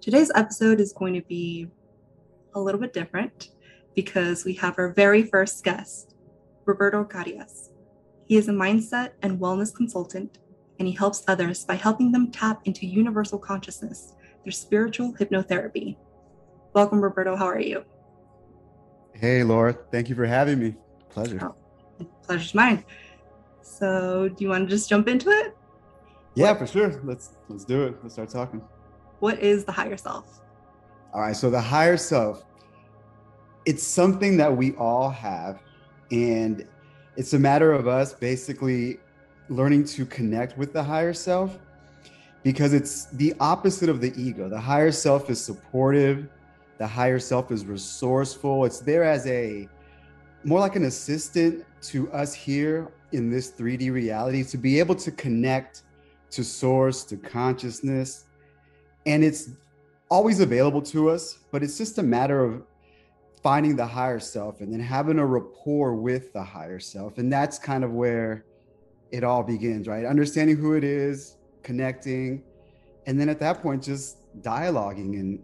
Today's episode is going to be a little bit different because we have our very first guest, Roberto Carias. He is a mindset and wellness consultant, and he helps others by helping them tap into universal consciousness through spiritual hypnotherapy. Welcome, Roberto. How are you? Hey, Laura. Thank you for having me. Pleasure. Oh, pleasure's mine. So do you want to just jump into it? Yeah, for sure. Let's do it. Let's start talking. What is the higher self? All right. So the higher self, it's something that we all have. And it's a matter of us basically learning to connect with the higher self because it's the opposite of the ego. The higher self is supportive. The higher self is resourceful. It's there as more like an assistant to us here in this 3D reality to be able to connect to source, to consciousness. And it's always available to us, but it's just a matter of finding the higher self and then having a rapport with the higher self. And that's kind of where it all begins, right? Understanding who it is, connecting, and then at that point, just dialoguing. And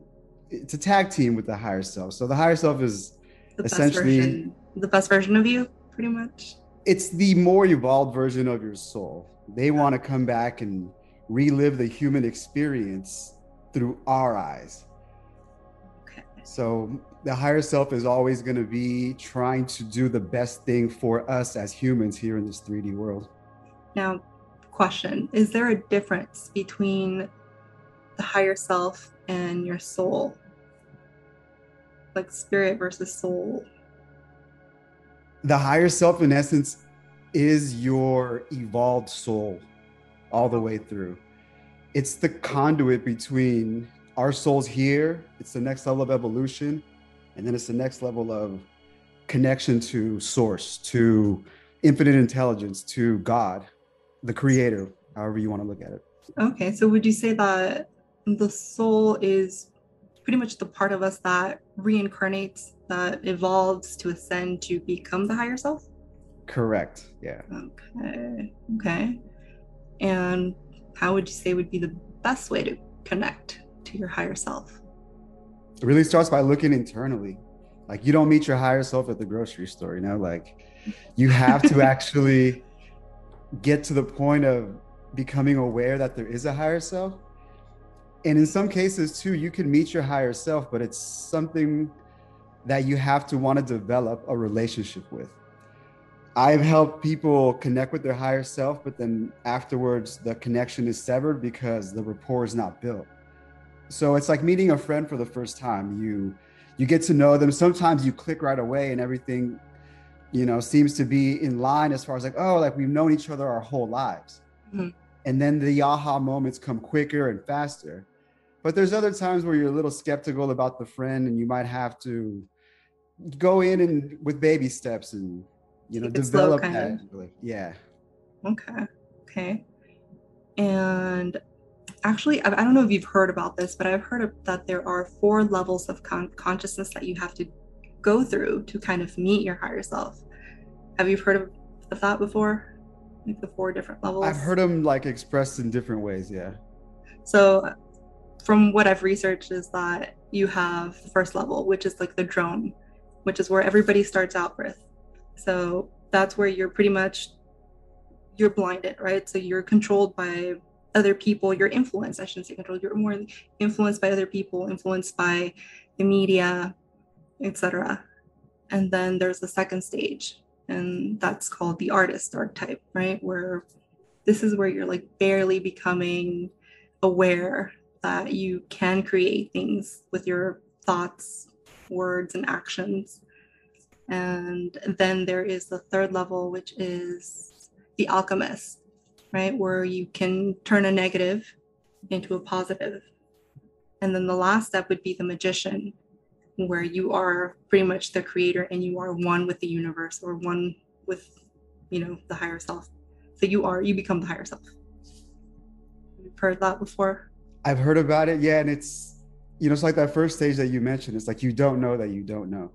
it's a tag team with the higher self. So the higher self is essentially the best version of you, pretty much. It's the more evolved version of your soul. They want to come back and relive the human experience through our eyes. Okay. So the higher self is always going to be trying to do the best thing for us as humans here in this 3D world. Now, question, is there a difference between the higher self and your soul? Like spirit versus soul? The higher self, in essence, is your evolved soul all the way through. It's the conduit between our souls here. It's the next level of evolution. And then it's the next level of connection to source, to infinite intelligence, to God, the creator, however you want to look at it. Okay. So would you say that the soul is pretty much the part of us that reincarnates, that evolves to ascend to become the higher self? Correct. Yeah. Okay. Okay. And how would you say would be the best way to connect to your higher self? It really starts by looking internally. Like, you don't meet your higher self at the grocery store, you know, like you have to actually get to the point of becoming aware that there is a higher self. And in some cases too, you can meet your higher self, but it's something that you have to want to develop a relationship with. I've helped people connect with their higher self, but then afterwards the connection is severed because the rapport is not built. So it's like meeting a friend for the first time. You get to know them. Sometimes you click right away and everything, you know, seems to be in line as far as like, oh, like we've known each other our whole lives. Mm-hmm. And then the aha moments come quicker and faster. But there's other times where you're a little skeptical about the friend and you might have to go in and with baby steps and, you know, develop that. Yeah. Okay. Okay. And actually, I don't know if you've heard about this, but I've heard that there are 4 levels of consciousness that you have to go through to kind of meet your higher self. Have you heard of that before? Like the 4 different levels? I've heard them like expressed in different ways. Yeah. So from what I've researched is that you have the first level, which is like the drone, which is where everybody starts out with. So that's where you're blinded, right? So you're controlled by other people. You're influenced. I shouldn't say controlled. You're more influenced by other people, influenced by the media, etc. And then there's the second stage, and that's called the artist archetype, right? Where this is where you're like barely becoming aware that you can create things with your thoughts, words, and actions. And then there is the third level, which is the alchemist, right? Where you can turn a negative into a positive. And then the last step would be the magician, where you are pretty much the creator and you are one with the universe, or one with, you know, the higher self. So you become the higher self. You've heard that before? I've heard about it. Yeah. And it's, you know, it's like that first stage that you mentioned. It's like, you don't know that you don't know.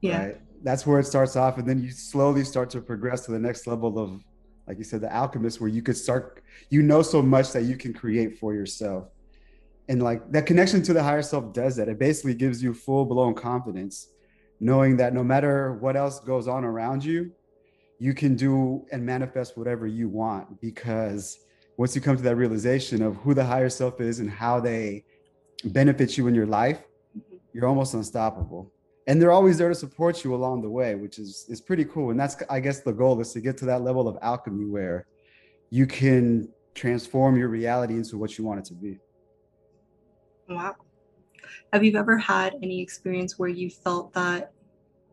Yeah. Right? That's where it starts off. And then you slowly start to progress to the next level of, like you said, the alchemist, where you could start, you know, so much that you can create for yourself. And like that connection to the higher self does that. It basically gives you full blown confidence, knowing that no matter what else goes on around you, you can do and manifest whatever you want. Because once you come to that realization of who the higher self is and how they benefit you in your life, you're almost unstoppable. And they're always there to support you along the way, which is pretty cool. And that's, I guess, the goal is to get to that level of alchemy where you can transform your reality into what you want it to be. Wow. Have you ever had any experience where you felt that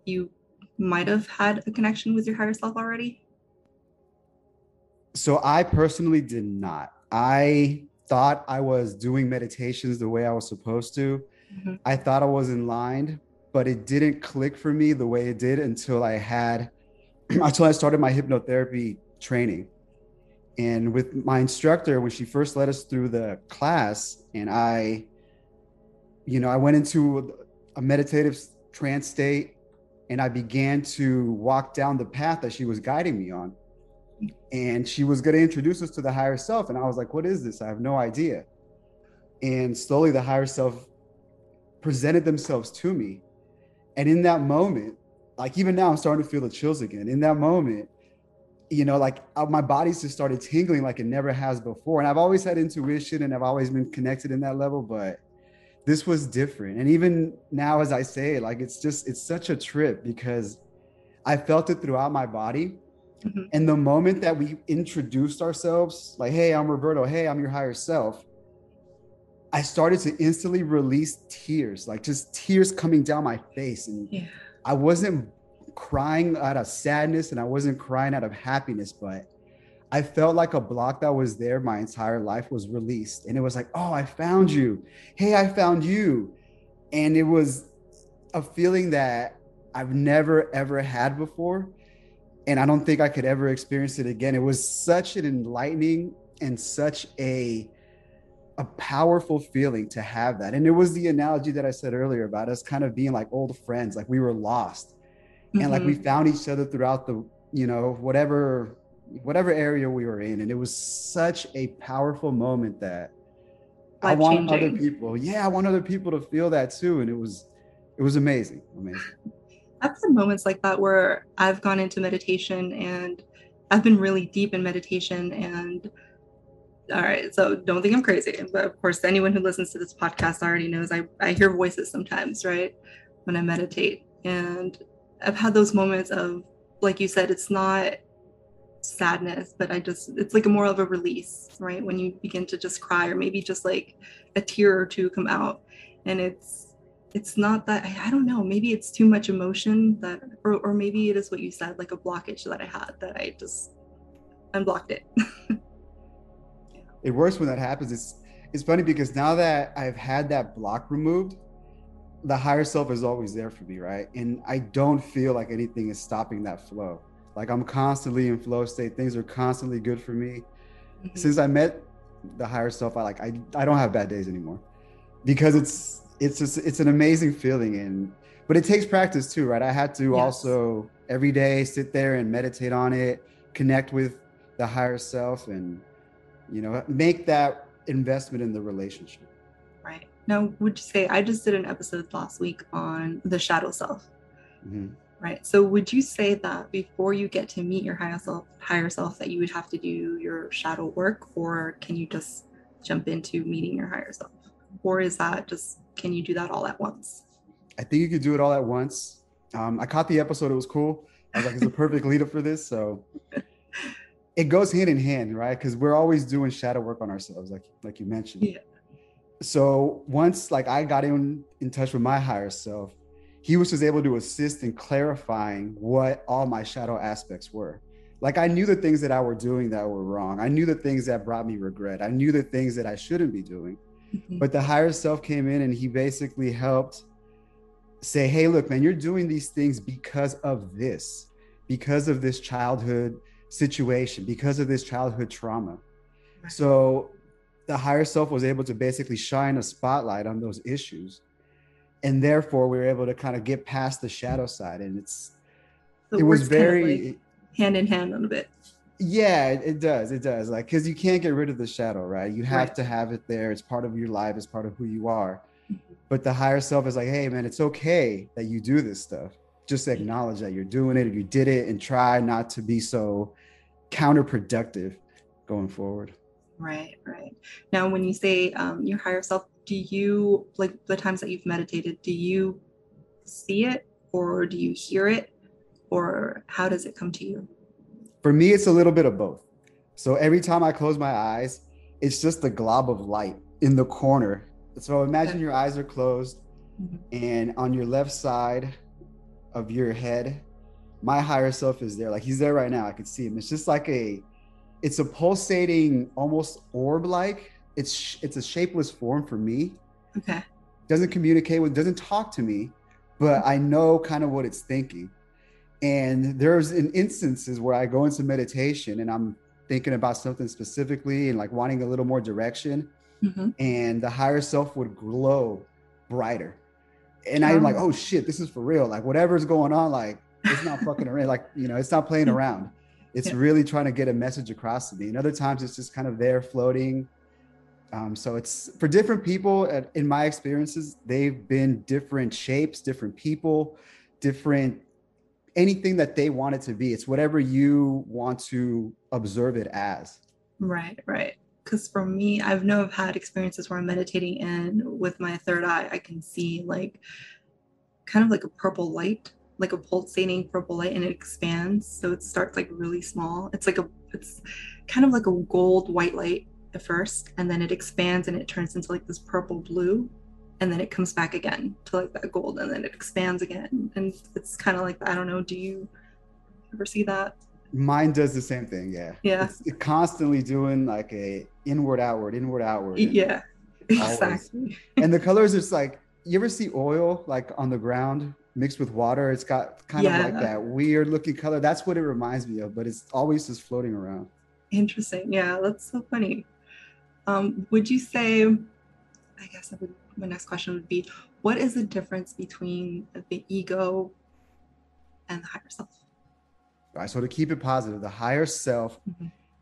you might have had a connection with your higher self already? So I personally did not. I thought I was doing meditations the way I was supposed to. Mm-hmm. I thought I was in line, but it didn't click for me the way it did until I started my hypnotherapy training. And with my instructor, when she first led us through the class, and I went into a meditative trance state, and I began to walk down the path that she was guiding me on. And she was going to introduce us to the higher self. And I was like, what is this? I have no idea. And slowly the higher self presented themselves to me. And in that moment, like even now I'm starting to feel the chills again. In that moment, you know, like my body's just started tingling like it never has before. And I've always had intuition and I've always been connected in that level, but this was different. And even now, as I say, like, it's such a trip because I felt it throughout my body. Mm-hmm. And the moment that we introduced ourselves, like, hey, I'm Roberto. Hey, I'm your higher self. I started to instantly release tears, like just tears coming down my face. And yeah. I wasn't crying out of sadness and I wasn't crying out of happiness, but I felt like a block that was there my entire life was released. And it was like, oh, I found you. Hey, I found you. And it was a feeling that I've never, ever had before. And I don't think I could ever experience it again. It was such an enlightening and such a powerful feeling to have that. And it was the analogy that I said earlier about us kind of being like old friends, like we were lost. Mm-hmm. And like we found each other throughout the, you know, whatever area we were in. And it was such a powerful moment that I want other people to feel that too. And it was amazing. Amazing. I've had moments like that where I've gone into meditation and I've been really deep in meditation. And all right, so don't think I'm crazy. But of course, anyone who listens to this podcast already knows I hear voices sometimes, right? When I meditate. And I've had those moments of, like you said, it's not sadness, but it's like a more of a release, right? When you begin to just cry or maybe just like a tear or two come out. And it's not that, I don't know, maybe it's too much emotion that, or maybe it is what you said, like a blockage that I had that I just unblocked it. It works when that happens. It's funny because now that I've had that block removed, the higher self is always there for me, right? And I don't feel like anything is stopping that flow. Like I'm constantly in flow state. Things are constantly good for me. Mm-hmm. Since I met the higher self, I don't have bad days anymore because it's an amazing feeling. But it takes practice too, right? I had to also every day sit there and meditate on it, connect with the higher self, and you know, make that investment in the relationship. Right. Now, would you say, I just did an episode last week on the shadow self. Mm-hmm. Right. So would you say that before you get to meet your higher self, that you would have to do your shadow work, or can you just jump into meeting your higher self? Or is that just, can you do that all at once? I think you could do it all at once. I caught the episode. It was cool. I was like, it's the perfect lead up for this. So it goes hand in hand, right? Because we're always doing shadow work on ourselves, like you mentioned. Yeah. So once like I got in touch with my higher self, he was just able to assist in clarifying what all my shadow aspects were. Like I knew the things that I were doing that were wrong. I knew the things that brought me regret. I knew the things that I shouldn't be doing. Mm-hmm. But the higher self came in and he basically helped say, hey, look, man, you're doing these things because of this childhood situation, because of this childhood trauma. Right. So the higher self was able to basically shine a spotlight on those issues. And therefore we were able to kind of get past the shadow side. And it was very kind of like hand in hand a little bit. Yeah, it does. Like, cause you can't get rid of the shadow, right? You have to have it there. It's part of your life. It's part of who you are. But the higher self is like, hey man, it's okay that you do this stuff. Just acknowledge that you're doing it, or you did it, and try not to be so counterproductive going forward. Right, right. Now, when you say your higher self, do you, like the times that you've meditated, do you see it or do you hear it, or how does it come to you? For me, it's a little bit of both. So every time I close my eyes, it's just a glob of light in the corner. So imagine your eyes are closed, mm-hmm. and on your left side of your head, my higher self is there. Like, he's there right now. I can see him. It's just like it's a pulsating, almost orb-like. It's a shapeless form for me. Okay. Doesn't communicate with, doesn't talk to me, but I know kind of what it's thinking. And there's instances where I go into meditation and I'm thinking about something specifically and like wanting a little more direction. Mm-hmm. And the higher self would glow brighter. And I'm like, oh shit, this is for real. Like, whatever's going on, like, it's not fucking around. Like, you know, it's not playing around. It's really trying to get a message across to me. And other times it's just kind of there floating. So it's for different people. In my experiences, they've been different shapes, different people, different anything that they want it to be. It's whatever you want to observe it as. Right, right. Because for me, I've had experiences where I'm meditating and with my third eye, I can see like kind of like a purple light, like a pulsating purple light, and it expands. So it starts like really small. It's kind of like a gold white light at first, and then it expands and it turns into like this purple blue. And then it comes back again to like that gold, and then it expands again. And it's kind of like, I don't know, do you ever see that? Mine does the same thing. Yeah. Yeah. It's constantly doing like a inward, outward, inward, outward. Yeah, exactly. And the colors, it's like, you ever see oil like on the ground mixed with water? It's got kind of like that weird looking color. That's what it reminds me of, but it's always just floating around. Interesting. Yeah. That's so funny. Would you say, I guess my next question would be, what is the difference between the ego and the higher self? All right, so to keep it positive, the higher self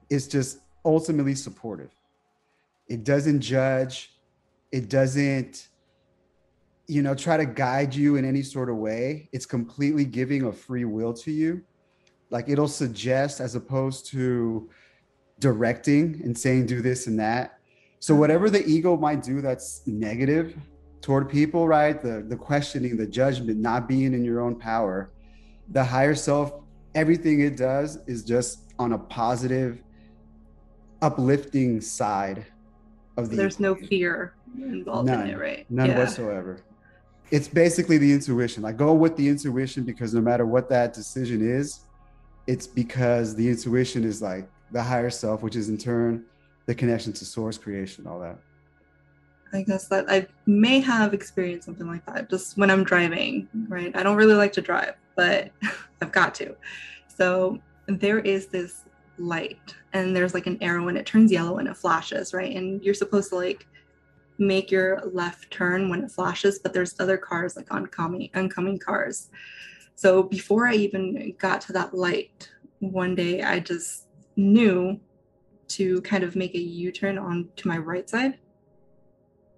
is just ultimately supportive. It doesn't judge. It doesn't, you know, try to guide you in any sort of way. It's completely giving a free will to you. Like, it'll suggest as opposed to directing and saying, do this and that. So whatever the ego might do that's negative toward people, right? The questioning, the judgment, not being in your own power, the higher self, everything it does is just on a positive, uplifting side of the There's no fear involved in it, right? None whatsoever. It's basically the intuition. Like, go with the intuition, because no matter what that decision is, it's because the intuition is like the higher self, which is in turn the connection to source, creation, all that. I guess that I may have experienced something like that just when I'm driving, right? I don't really like to drive, but I've got to. So there is this light, and there's like an arrow, and it turns yellow and it flashes, right? And you're supposed to like make your left turn when it flashes, but there's other cars, like oncoming cars. So before I even got to that light, one day I just knew to kind of make a U-turn on to my right side.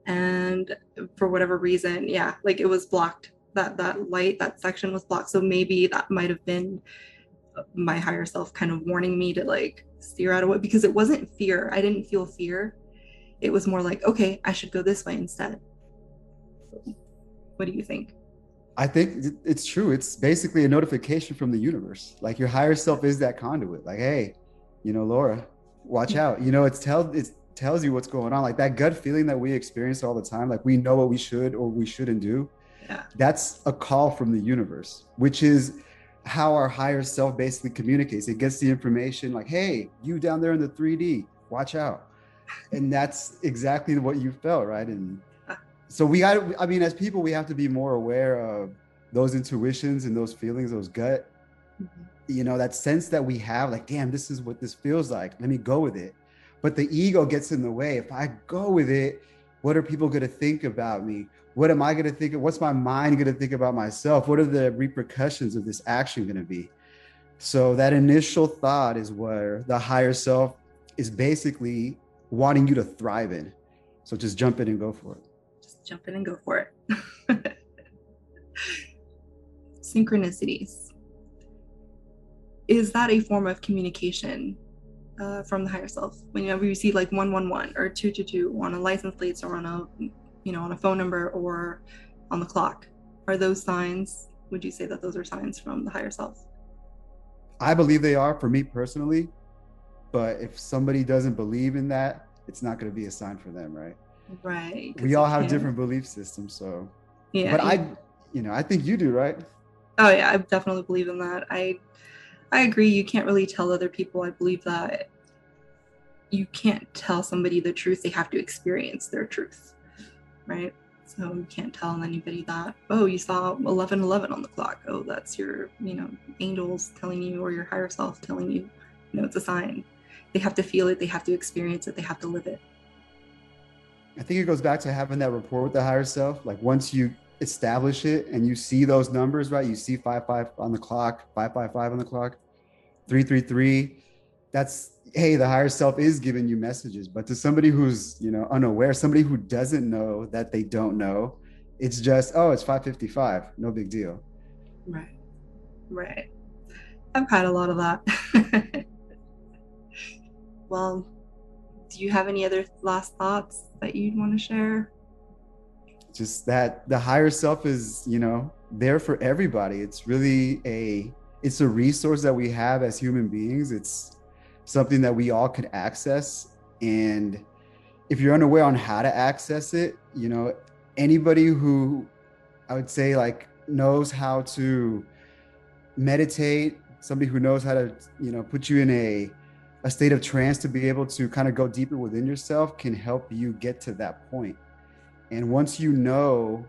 And for whatever reason, like, it was blocked. That light, that section was blocked. So maybe that might have been my higher self kind of warning me to like steer out of it, because it wasn't fear. I didn't feel fear. It was more like, okay, I should go this way instead. What do you think? I think it's true. It's basically a notification from the universe. Like, your higher self is that conduit. Like, hey, you know, Laura, watch out. You know, it tells you what's going on. Like, that gut feeling that we experience all the time, like we know what we should or we shouldn't do. Yeah. That's a call from the universe, which is how our higher self basically communicates. It gets the information like, hey, you down there in the 3D, watch out. And that's exactly what you felt, right? And so we got, I mean, as people, we have to be more aware of those intuitions and those feelings, those gut, you know, that sense that we have, like, damn, this is what this feels like. Let me go with it. But the ego gets in the way. If I go with it, what are people going to think about me? What am I going to think of? What's my mind going to think about myself? What are the repercussions of this action going to be? So that initial thought is where the higher self is basically wanting you to thrive in. So just jump in and go for it. Just jump in and go for it. Synchronicities. Is that a form of communication from the higher self? When, you know, we receive like 111 or 222 on a license plate or on a, you know, on a phone number or on the clock, are those signs? Would you say that those are signs from the higher self? I believe they are, for me personally, but if somebody doesn't believe in that, it's not going to be a sign for them, right? Right. We all have different belief systems, so yeah. But I, you know, I think you do, right? Oh yeah, I definitely believe in that. I agree. You can't really tell other people. I believe that you can't tell somebody the truth. They have to experience their truth, right? So you can't tell anybody that, oh, you saw 11:11 on the clock. Oh, that's your, you know, angels telling you, or your higher self telling you, you know, it's a sign. They have to feel it. They have to experience it. They have to live it. I think it goes back to having that rapport with the higher self. Like once you establish it and you see those numbers, right? You see 555 on the clock, 555 on the clock, 333. That's, hey, the higher self is giving you messages. But to somebody who's, you know, unaware, somebody who doesn't know that they don't know, it's just, oh, it's 555, no big deal. Right, right. I've had a lot of that. Well, do you have any other last thoughts that you'd want to share? Just that the higher self is, you know, there for everybody. It's really it's a resource that we have as human beings. It's something that we all could access. And if you're unaware on how to access it, you know, anybody who I would say like knows how to meditate, somebody who knows how to, you know, put you in a state of trance to be able to kind of go deeper within yourself can help you get to that point. And once you know,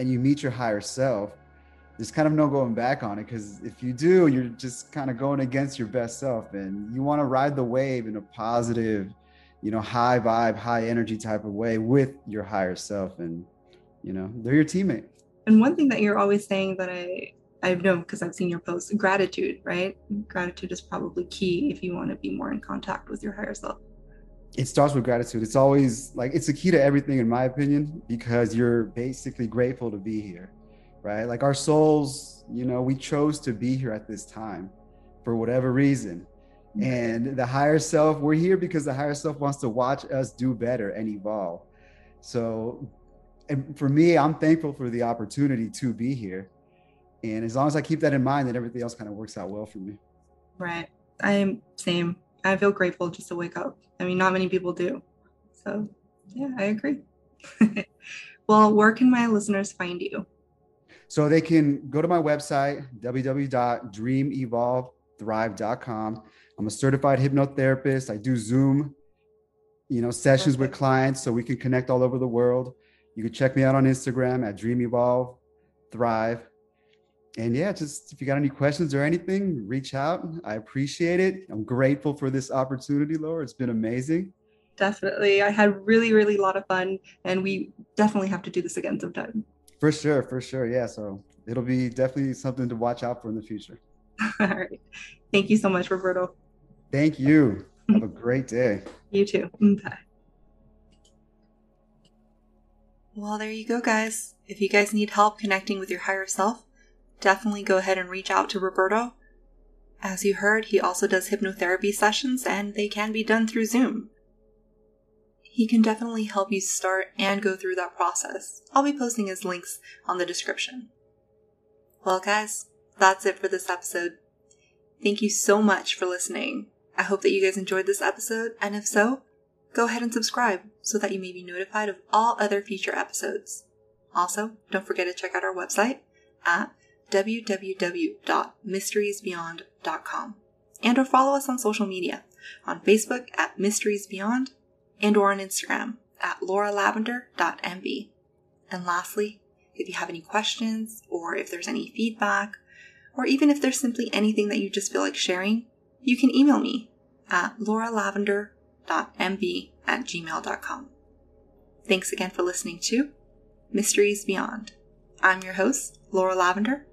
and you meet your higher self, there's kind of no going back on it. Because if you do, you're just kind of going against your best self, and you want to ride the wave in a positive, you know, high vibe, high energy type of way with your higher self. And, you know, they're your teammate. And one thing that you're always saying that I know, because I've seen your posts, gratitude, right? Gratitude is probably key if you want to be more in contact with your higher self. It starts with gratitude. It's always like, it's the key to everything, in my opinion, because you're basically grateful to be here, right? Like our souls, you know, we chose to be here at this time for whatever reason. And the higher self, we're here because the higher self wants to watch us do better and evolve. So, and for me, I'm thankful for the opportunity to be here. And as long as I keep that in mind, then everything else kind of works out well for me. Right. I'm same. I feel grateful just to wake up. I mean, not many people do. So yeah, I agree. Well, where can my listeners find you? So they can go to my website, www.dreamevolvethrive.com. I'm a certified hypnotherapist. I do Zoom, you know, sessions with clients so we can connect all over the world. You can check me out on Instagram at dreamevolvethrive. And yeah, just if you got any questions or anything, reach out. I appreciate it. I'm grateful for this opportunity, Laura. It's been amazing. Definitely. I had really, really a lot of fun, and we definitely have to do this again sometime. For sure. For sure. Yeah. So it'll be definitely something to watch out for in the future. All right. Thank you so much, Roberto. Thank you. Have a great day. You too. Bye. Well, there you go, guys. If you guys need help connecting with your higher self, definitely go ahead and reach out to Roberto. As you heard, he also does hypnotherapy sessions, and they can be done through Zoom. He can definitely help you start and go through that process. I'll be posting his links on the description. Well, guys, that's it for this episode. Thank you so much for listening. I hope that you guys enjoyed this episode, and if so, go ahead and subscribe so that you may be notified of all other future episodes. Also, don't forget to check out our website at www.mysteriesbeyond.com, and or follow us on social media on Facebook at Mysteries Beyond, and or on Instagram at lauralavender.mb. And lastly, if you have any questions or if there's any feedback, or even if there's simply anything that you just feel like sharing, you can email me at lauralavender.mb@gmail.com. Thanks again for listening to Mysteries Beyond. I'm your host, Laura Lavender,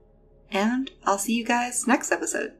and I'll see you guys next episode.